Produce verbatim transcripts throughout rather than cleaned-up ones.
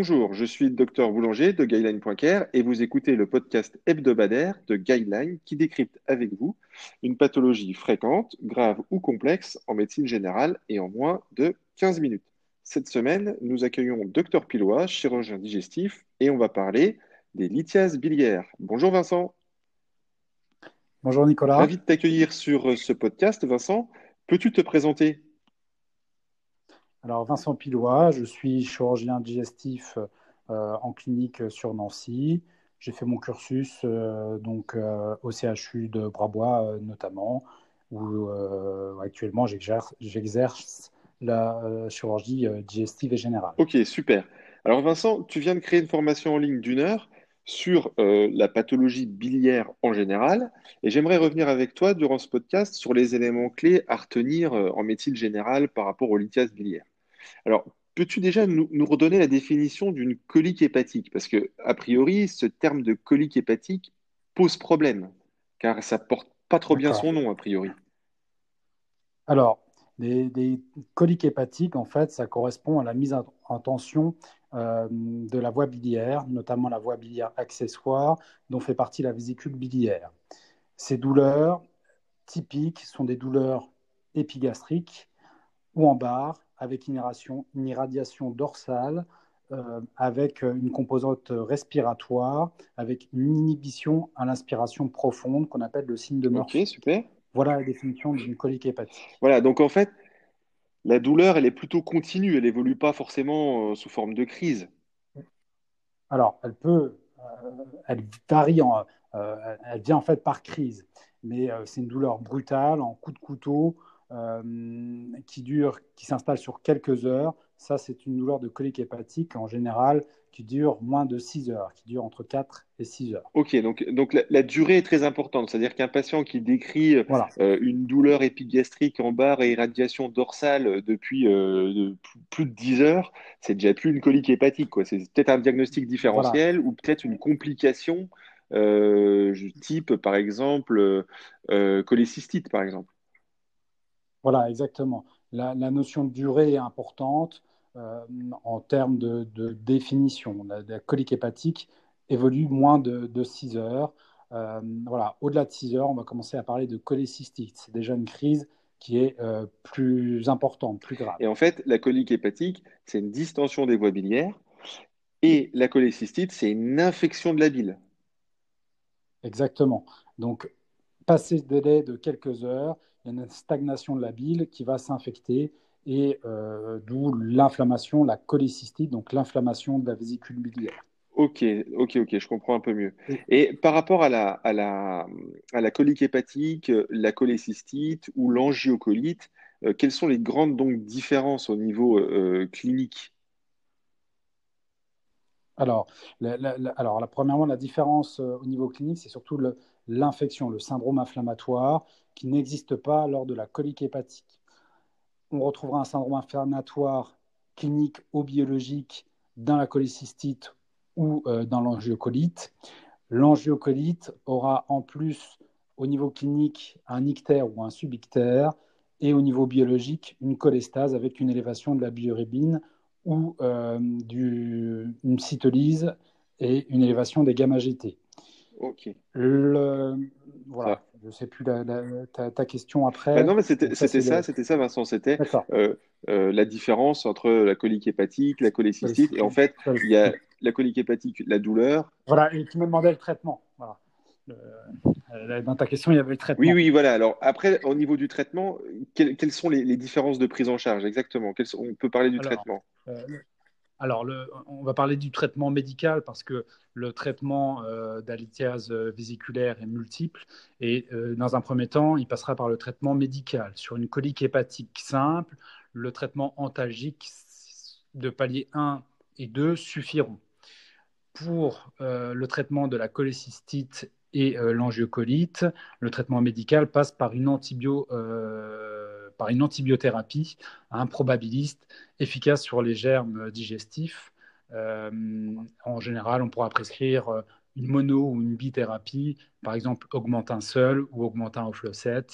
Bonjour, je suis Docteur Boulanger de Guideline point F R et vous écoutez le podcast hebdomadaire de Guideline qui décrypte avec vous une pathologie fréquente, grave ou complexe en médecine générale et en moins de quinze minutes. Cette semaine, nous accueillons Docteur Pillois, chirurgien digestif, et on va parler des lithiases biliaires. Bonjour Vincent. Bonjour Nicolas. Ravi de t'accueillir sur ce podcast. Vincent, peux-tu te présenter ? Alors Vincent Pillois, je suis chirurgien digestif euh, en clinique sur Nancy. J'ai fait mon cursus euh, donc, euh, au C H U de Brabois euh, notamment, où euh, actuellement j'exerce, j'exerce la euh, chirurgie euh, digestive et générale. Ok, super. Alors Vincent, tu viens de créer une formation en ligne d'une heure sur euh, la pathologie biliaire en général. Et j'aimerais revenir avec toi durant ce podcast sur les éléments clés à retenir euh, en médecine générale par rapport aux lithiases biliaires. Alors, peux-tu déjà nous, nous redonner la définition d'une colique hépatique ? Parce que, a priori, ce terme de colique hépatique pose problème, car ça ne porte pas trop D'accord. bien son nom, a priori. Alors, des, des coliques hépatiques, en fait, ça correspond à la mise en tension Euh, de la voie biliaire, notamment la voie biliaire accessoire, dont fait partie la vésicule biliaire. Ces douleurs typiques sont des douleurs épigastriques ou en barre, avec une irradiation dorsale, euh, avec une composante respiratoire, avec une inhibition à l'inspiration profonde qu'on appelle le signe de Murphy. Ok, super. Voilà la définition d'une colique hépatique. Voilà, donc en fait, la douleur, elle est plutôt continue, elle n'évolue pas forcément sous forme de crise. Alors, elle peut, euh, elle varie, en, euh, elle vient en fait par crise, mais euh, c'est une douleur brutale, en coup de couteau, euh, qui dure, qui s'installe sur quelques heures. Ça, c'est une douleur de colique hépatique, en général, qui dure moins de six heures, qui dure entre quatre et six heures. Ok, donc, donc la, la durée est très importante, c'est-à-dire qu'un patient qui décrit voilà. euh, une douleur épigastrique en barre et irradiation dorsale depuis euh, de plus de dix heures, c'est déjà plus une colique hépatique, quoi. C'est peut-être un diagnostic différentiel voilà. ou peut-être une complication euh, type, par exemple, euh, cholécystite, par exemple. Voilà, exactement. La, la notion de durée est importante euh, en termes de, de définition. La, la colique hépatique évolue moins de, de six heures. Euh, voilà, au-delà de six heures, on va commencer à parler de cholécystite. C'est déjà une crise qui est euh, plus importante, plus grave. Et en fait, la colique hépatique, c'est une distension des voies biliaires. Et la cholécystite, c'est une infection de la bile. Exactement. Donc, passé ce délai de quelques heures, il y a une stagnation de la bile qui va s'infecter et euh, d'où l'inflammation, la cholécystite, donc l'inflammation de la vésicule biliaire. Ok, ok, ok, je comprends un peu mieux. Et par rapport à la, à la, à la colique hépatique, la cholécystite ou l'angiocolite, euh, quelles sont les grandes donc, différences au niveau euh, clinique ? Alors, la, la, la, alors la, premièrement, la différence euh, au niveau clinique, c'est surtout le, l'infection, le syndrome inflammatoire qui n'existe pas lors de la colique hépatique. On retrouvera un syndrome inflammatoire clinique ou biologique dans la cholécystite ou euh, dans l'angiocolite. L'angiocolite aura en plus, au niveau clinique, un ictère ou un subictère et au niveau biologique, une cholestase avec une élévation de la bilirubine ou euh, du, une cytolyse et une élévation des gamma G T. Ok. Le, voilà, ah. je ne sais plus la, la, ta, ta question après. Bah non, mais c'était, ça, c'était, ça, la... c'était ça, Vincent. C'était euh, euh, la différence entre la colique hépatique, la cholécystite. Et en fait, il y a la colique hépatique, la douleur. Voilà, et tu me demandais le traitement. Voilà. Euh, dans ta question, il y avait le traitement. Oui, oui, voilà. Alors après, au niveau du traitement, quelles, quelles sont les, les différences de prise en charge exactement ? Quelles sont, on peut parler du alors, traitement. Euh, alors, le, on va parler du traitement médical parce que le traitement euh, de la lithiase vésiculaire est multiple et euh, dans un premier temps, il passera par le traitement médical. Sur une colique hépatique simple, le traitement antalgique de palier un et deux suffiront. Pour euh, le traitement de la cholécystite et euh, l'angiocolite, le traitement médical passe par une, antibio, euh, par une antibiothérapie, un probabiliste efficace sur les germes digestifs. Euh, en général, on pourra prescrire une mono ou une bithérapie, par exemple Augmentin seul ou Augmentin Oflocet,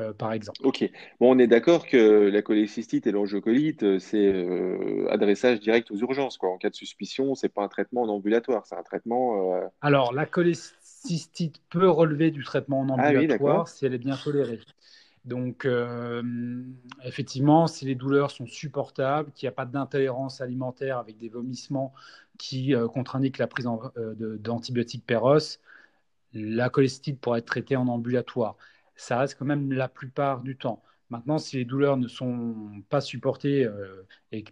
euh, par exemple. Ok. Bon, on est d'accord que la cholécystite et l'angiocolite, c'est euh, adressage direct aux urgences, quoi. En cas de suspicion, ce n'est pas un traitement en ambulatoire, c'est un traitement… Euh... Alors, la cholécystite peut relever du traitement en ambulatoire, ah, oui, si elle est bien tolérée. Donc, euh, effectivement, si les douleurs sont supportables, qu'il n'y a pas d'intolérance alimentaire avec des vomissements qui euh, contre-indiquent la prise en, euh, de, d'antibiotiques péros, la cholécystite pourrait être traitée en ambulatoire. Ça reste quand même la plupart du temps. Maintenant, si les douleurs ne sont pas supportées euh, et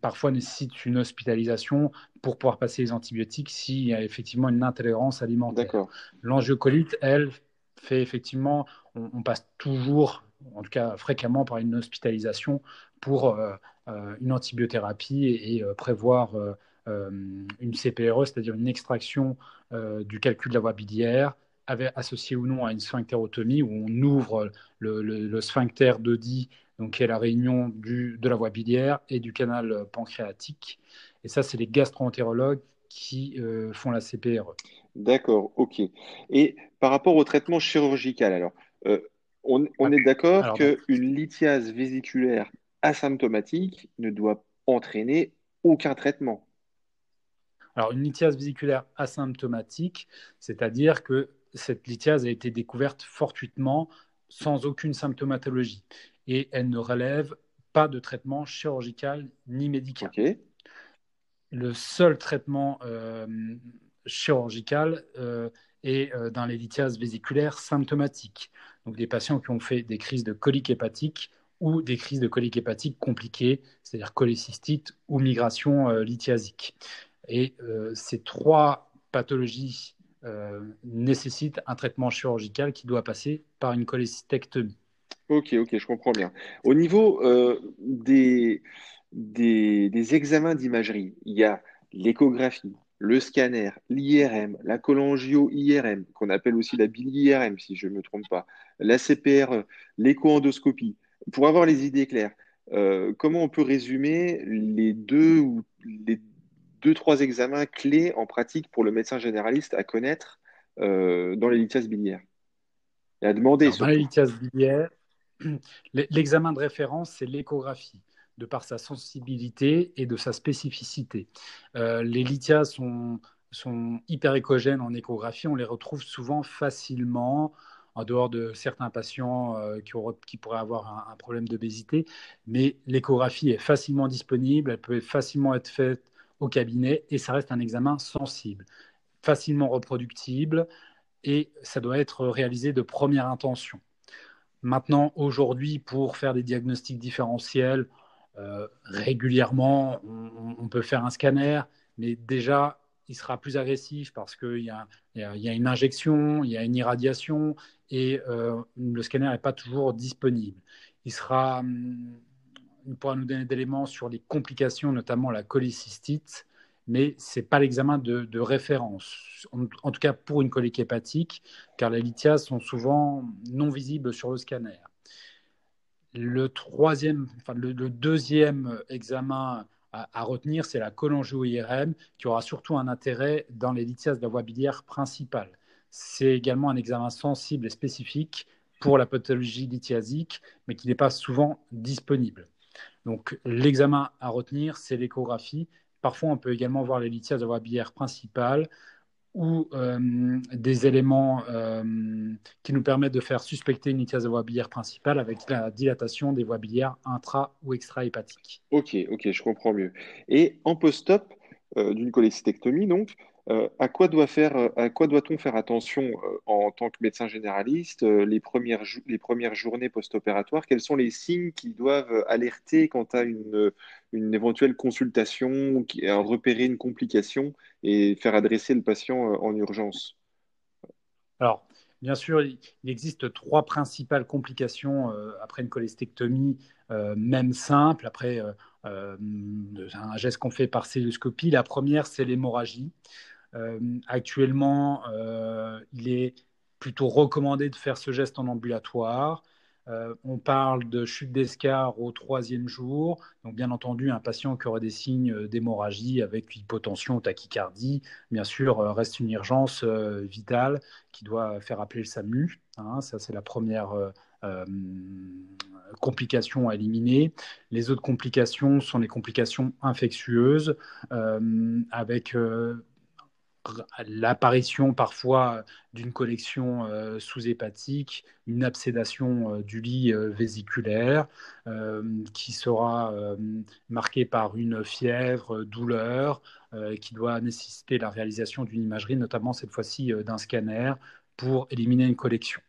parfois nécessitent une hospitalisation pour pouvoir passer les antibiotiques, s'il y a effectivement une intolérance alimentaire. D'accord. L'angiocolite, elle, fait effectivement, on, on passe toujours, en tout cas fréquemment, par une hospitalisation pour euh, euh, une antibiothérapie et, et euh, prévoir euh, euh, une C P R E, c'est-à-dire une extraction euh, du calcul de la voie biliaire, avec, associée ou non à une sphinctérotomie, où on ouvre le, le, le sphincter d'Odi, donc qui est la réunion du, de la voie biliaire et du canal pancréatique. Et ça, c'est les gastro-entérologues qui euh, font la C P R E. D'accord, ok. Et par rapport au traitement chirurgical, alors, euh, on, on est d'accord qu'une lithiase vésiculaire asymptomatique ne doit entraîner aucun traitement. Alors, une lithiase vésiculaire asymptomatique, c'est-à-dire que cette lithiase a été découverte fortuitement, sans aucune symptomatologie, et elle ne relève pas de traitement chirurgical ni médical. Okay. Le seul traitement euh, chirurgical euh, et euh, dans les lithiases vésiculaires symptomatiques. Donc, des patients qui ont fait des crises de colique hépatique ou des crises de colique hépatique compliquées, c'est-à-dire cholécystite ou migration euh, lithiasique. Et euh, ces trois pathologies euh, nécessitent un traitement chirurgical qui doit passer par une cholécystectomie. Ok, ok, je comprends bien. Au niveau euh, des, des, des examens d'imagerie, il y a l'échographie, le scanner, l'I R M, la cholangio-I R M, qu'on appelle aussi la bili-I R M, si je ne me trompe pas, la C P R E, l'écho-endoscopie. Pour avoir les idées claires, euh, comment on peut résumer les deux ou les deux, trois examens clés en pratique pour le médecin généraliste à connaître euh, dans les lithiases biliaires et à demander? Alors, dans les lithiases biliaires, l'examen de référence, c'est l'échographie, de par sa sensibilité et de sa spécificité. Euh, les lithiases sont, sont hyper échogènes en échographie, on les retrouve souvent facilement, en dehors de certains patients euh, qui, ont, qui pourraient avoir un, un problème d'obésité, mais l'échographie est facilement disponible, elle peut facilement être faite au cabinet et ça reste un examen sensible, facilement reproductible et ça doit être réalisé de première intention. Maintenant, aujourd'hui, pour faire des diagnostics différentiels, Euh, régulièrement, on, on peut faire un scanner, mais déjà, il sera plus agressif parce qu'il y, y, y a une injection, il y a une irradiation et euh, le scanner n'est pas toujours disponible. Il, sera, il pourra nous donner des éléments sur les complications, notamment la cholécystite, mais ce n'est pas l'examen de, de référence, en, en tout cas pour une colique hépatique, car les lithiases sont souvent non visibles sur le scanner. Le troisième, enfin le, le deuxième examen à, à retenir, c'est la cholangio-I R M, qui aura surtout un intérêt dans les lithiases de la voie biliaire principale. C'est également un examen sensible et spécifique pour la pathologie lithiasique, mais qui n'est pas souvent disponible. Donc, l'examen à retenir, c'est l'échographie. Parfois, on peut également voir les lithiases de la voie biliaire principale ou euh, des éléments euh, qui nous permettent de faire suspecter une lithiase de voie biliaire principale avec la dilatation des voies biliaires intra- ou extra-hépatiques. Ok, ok, je comprends mieux. Et en post-op euh, d'une cholécystectomie, donc, euh, à quoi doit faire, à quoi doit-on faire attention euh, en tant que médecin généraliste euh, les premières jo- les premières journées post-opératoires? Quels sont les signes qui doivent alerter quant à une une éventuelle consultation, repérer une complication et faire adresser le patient en urgence? Alors, bien sûr, il existe trois principales complications euh, après une cholécystectomie, euh, même simple, après euh, euh, un geste qu'on fait par cœlioscopie. La première, c'est l'hémorragie. Euh, actuellement, euh, il est plutôt recommandé de faire ce geste en ambulatoire. Euh, on parle de chute d'escar au troisième jour, donc bien entendu un patient qui aurait des signes d'hémorragie avec hypotension, tachycardie, bien sûr euh, reste une urgence euh, vitale qui doit faire appeler le SAMU, hein, ça c'est la première euh, euh, complications à éliminer. Les autres complications sont les complications infectieuses, euh, avec euh, l'apparition parfois d'une collection euh, sous-hépatique, une absédation euh, du lit euh, vésiculaire euh, qui sera euh, marquée par une fièvre, euh, douleur, euh, qui doit nécessiter la réalisation d'une imagerie, notamment cette fois-ci euh, d'un scanner, pour éliminer une collection.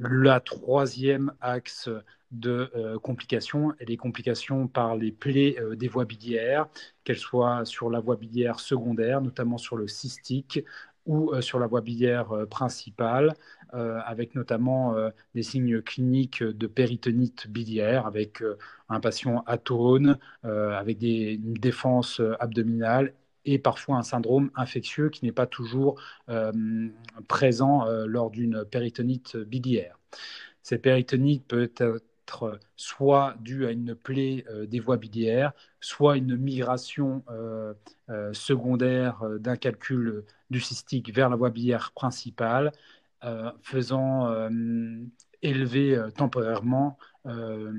La troisième axe de euh, complications est les complications par les plaies euh, des voies biliaires, qu'elles soient sur la voie biliaire secondaire, notamment sur le cystique, ou euh, sur la voie biliaire euh, principale, euh, avec notamment euh, des signes cliniques de péritonite biliaire, avec euh, un patient atone, euh, avec des, une défense euh, abdominale, et parfois un syndrome infectieux qui n'est pas toujours euh, présent euh, lors d'une péritonite biliaire. Cette péritonite peut être soit due à une plaie euh, des voies biliaires, soit une migration euh, euh, secondaire euh, d'un calcul du cystique vers la voie biliaire principale, euh, faisant euh, élever euh, temporairement euh,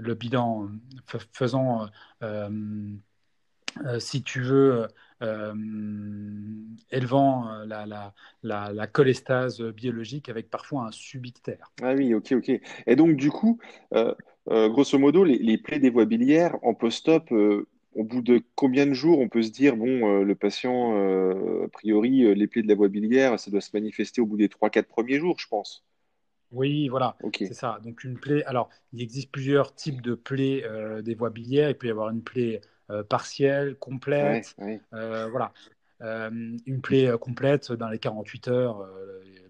le bilan, f- faisant, euh, euh, euh, si tu veux, Euh, élevant la, la, la, la cholestase biologique avec parfois un subictaire. Ah oui, ok, ok. Et donc, du coup, euh, euh, grosso modo, les, les plaies des voies biliaires en post-op, euh, au bout de combien de jours on peut se dire, bon, euh, le patient, euh, a priori, euh, les plaies de la voie biliaire, ça doit se manifester au bout des trois quatre premiers jours, je pense. Oui, voilà, okay. C'est ça. Donc, une plaie. Alors, il existe plusieurs types de plaies euh, des voies biliaires. Il peut y avoir une plaie Euh, partielle, complète, ouais, ouais. Euh, voilà. Euh, une plaie euh, complète, dans les quarante-huit heures, euh,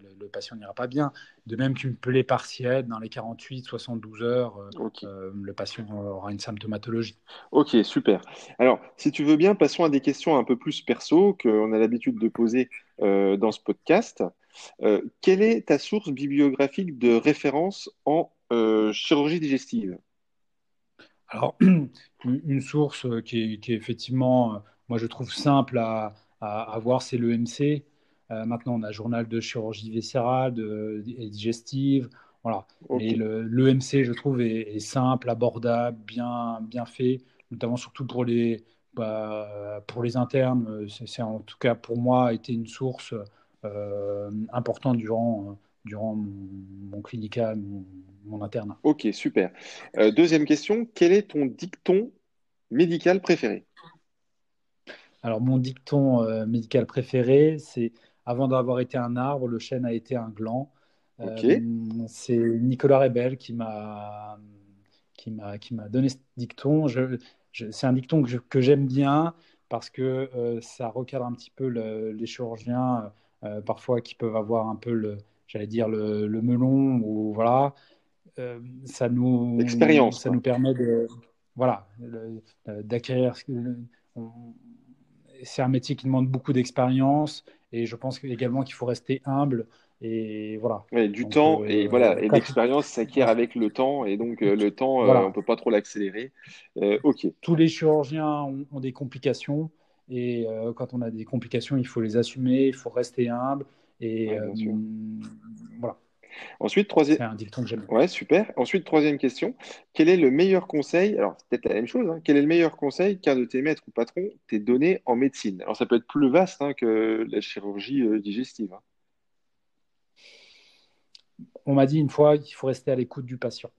le, le patient n'ira pas bien. De même qu'une plaie partielle, dans les quarante-huit à soixante-douze heures, euh, okay. euh, le patient aura une symptomatologie. Ok, super. Alors, si tu veux bien, passons à des questions un peu plus perso qu'on a l'habitude de poser euh, dans ce podcast. Euh, quelle est ta source bibliographique de référence en euh, chirurgie digestive ? Alors, une source qui est, qui est effectivement, moi je trouve simple à, à, à voir, c'est l'E M C. Euh, maintenant, on a Journal de chirurgie viscérale de, et digestive. Voilà. Okay. Et le, l'E M C, je trouve, est, est simple, abordable, bien, bien fait, notamment surtout pour les, bah, pour les internes. C'est, c'est en tout cas pour moi été une source euh, importante durant. durant mon, mon clinica, mon, mon internat. Ok, super. Euh, deuxième question, quel est ton dicton médical préféré ? Alors, mon dicton euh, médical préféré, c'est « Avant d'avoir été un arbre, le chêne a été un gland ». Okay. Euh, c'est Nicolas Rebel qui m'a, qui m'a, qui m'a donné ce dicton. Je, je, c'est un dicton que, je, que j'aime bien parce que euh, ça recadre un petit peu le, les chirurgiens, euh, parfois, qui peuvent avoir un peu le j'allais dire le, le melon, ou voilà, euh, ça nous, L'expérience, ça hein. nous permet de, voilà, le, d'acquérir, le, on, c'est un métier qui demande beaucoup d'expérience, et je pense également qu'il faut rester humble, et voilà. Ouais, du donc, temps, euh, et euh, voilà, et l'expérience s'acquiert avec le temps, et donc euh, le temps, voilà. euh, on ne peut pas trop l'accélérer. Euh, ok. Tous les chirurgiens ont, ont des complications, et euh, quand on a des complications, il faut les assumer, il faut rester humble, et ouais, euh, voilà. Ensuite, troisième. Un dicton que j'aime. Ouais, super. Ensuite, troisième question. Quel est le meilleur conseil ? Alors, c'est peut-être la même chose. Hein. Quel est le meilleur conseil qu'un de tes maîtres ou patrons t'ait donné en médecine ? Alors, ça peut être plus vaste hein, que la chirurgie euh, digestive. Hein. On m'a dit une fois qu'il faut rester à l'écoute du patient.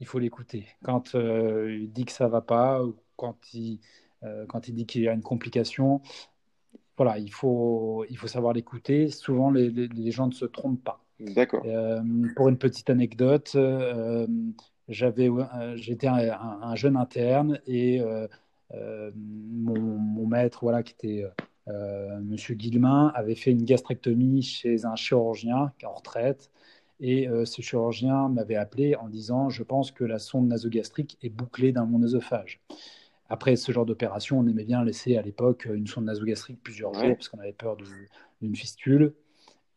Il faut l'écouter. Quand euh, il dit que ça ne va pas, ou quand il, euh, quand il dit qu'il y a une complication. Voilà, il faut, il faut savoir l'écouter. Souvent, les, les, les gens ne se trompent pas. D'accord. Euh, pour une petite anecdote, euh, j'avais, euh, j'étais un, un jeune interne et euh, euh, mon, mon maître, voilà, qui était euh, monsieur Guillemin, avait fait une gastrectomie chez un chirurgien en retraite. Et euh, ce chirurgien m'avait appelé en disant « Je pense que la sonde nasogastrique est bouclée dans mon œsophage ». Après ce genre d'opération, on aimait bien laisser à l'époque une sonde nasogastrique plusieurs jours ouais. parce qu'on avait peur de, d'une fistule.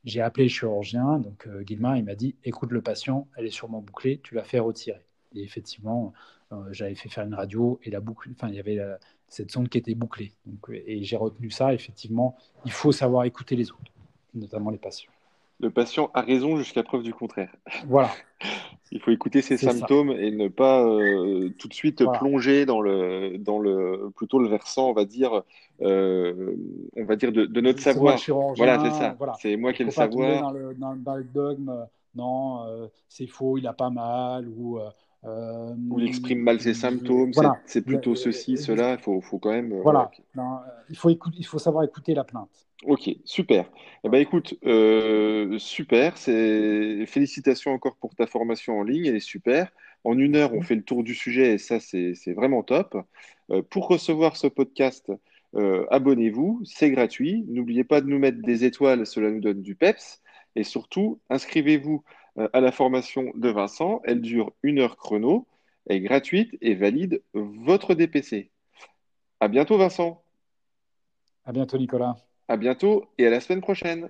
J'ai appelé le chirurgien, donc euh, Guillemin, il m'a dit « Écoute le patient, elle est sûrement bouclée, tu l'as fait retirer ». Et effectivement, euh, j'avais fait faire une radio et la boucle, enfin, il y avait la, cette sonde qui était bouclée. Donc, et j'ai retenu ça, effectivement, il faut savoir écouter les autres, notamment les patients. Le patient a raison jusqu'à preuve du contraire. Voilà. Il faut écouter ses symptômes ça. Et ne pas euh, tout de suite voilà. plonger dans le, dans le, plutôt le versant, on va dire, euh, on va dire de, de notre c'est savoir. Voilà, c'est ça. Voilà. C'est moi qui ai le savoir. Dans le, dans, dans le dogme, non, euh, c'est faux, il a pas mal ou. Euh, ou il exprime mal ses symptômes. Voilà. C'est, c'est plutôt euh, ceci, euh, cela. Il faut, faut quand même. Voilà. Euh, non, il faut écouter, il faut savoir écouter la plainte. Ok, super. Eh ben, écoute, euh, super. C'est... Félicitations encore pour ta formation en ligne, elle est super. En une heure, on fait le tour du sujet et ça, c'est, c'est vraiment top. Euh, pour recevoir ce podcast, euh, abonnez-vous, c'est gratuit. N'oubliez pas de nous mettre des étoiles, cela nous donne du peps. Et surtout, inscrivez-vous euh, à la formation de Vincent. Elle dure une heure chrono, elle est gratuite et valide votre D P C. À bientôt, Vincent. À bientôt, Nicolas. À bientôt et à la semaine prochaine.